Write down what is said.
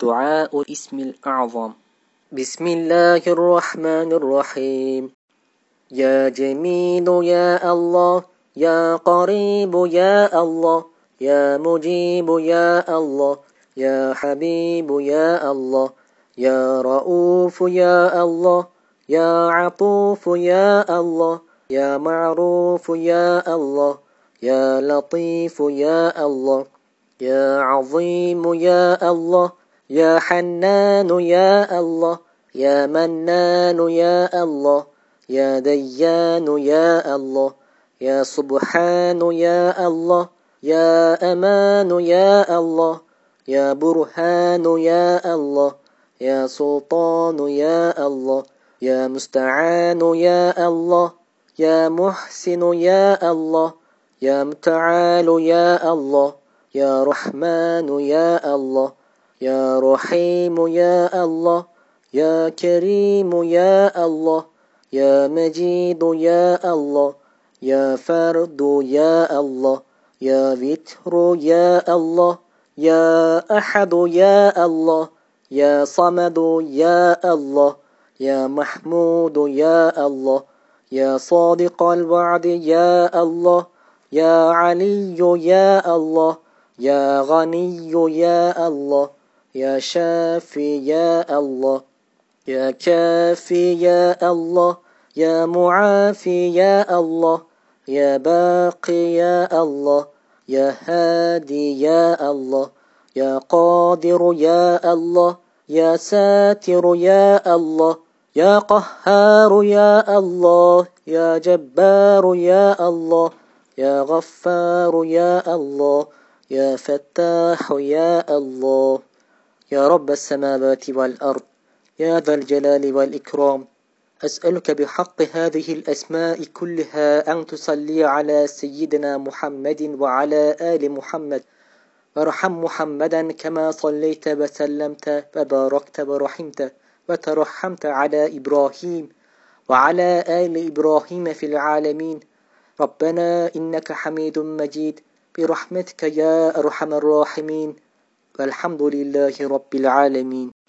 Duau ismi'l-A'zam. Bismillahirrahmanirrahim. Ya Cemilu ya Allah, ya Karibu ya Allah, ya Mucibu ya Allah, ya Habibu ya Allah, ya Raufu ya Allah, ya Atufu ya Allah, ya Ma'rufu ya Allah, ya Latifu ya Allah, ya Azimu ya Allah, ya Hannanu ya Allah, ya Mannanu ya Allah, ya Dayyanu ya Allah, ya Subhanu ya Allah, ya Amanu ya Allah, ya Burhanu ya Allah, ya Sultanu ya Allah, ya Musta'anu ya Allah, ya Muhsinu ya Allah, ya Muta'alu ya Allah, ya Rahmanu ya Allah, ya Rahimu ya Allah, ya Kerimu ya Allah, ya Mecidu ya Allah, ya Ferdu ya Allah, ya Vitru ya Allah, ya Ahadu ya Allah, ya Samadu ya Allah, ya Mahmudu ya Allah, ya Sadiqal Va'di ya Allah, ya Aliyyu ya Allah, ya Ganiyyu ya Allah, ya Şafi ya Allah, ya Kafi ya Allah, ya Muafi ya Allah, ya Baqi ya Allah, ya Hadi ya Allah, ya Qadiru ya Allah, ya Satiru ya Allah, ya Qahharu ya Allah, ya Cebbaru ya Allah, ya Gaffaru ya Allah, ya Fettahu ya Allah, ya Rabbes semavati vel ard, ya zel celali vel ikram. أسألك بحق هذه الأسماء كلها أن تصلي على سيدنا محمد وعلى آل محمد وارحم محمدا كما صليت وسلمت وباركت ورحمت وترحمت على إبراهيم وعلى آل إبراهيم في العالمين ربنا إنك حميد مجيد برحمتك يا أرحم الراحمين والحمد لله رب العالمين.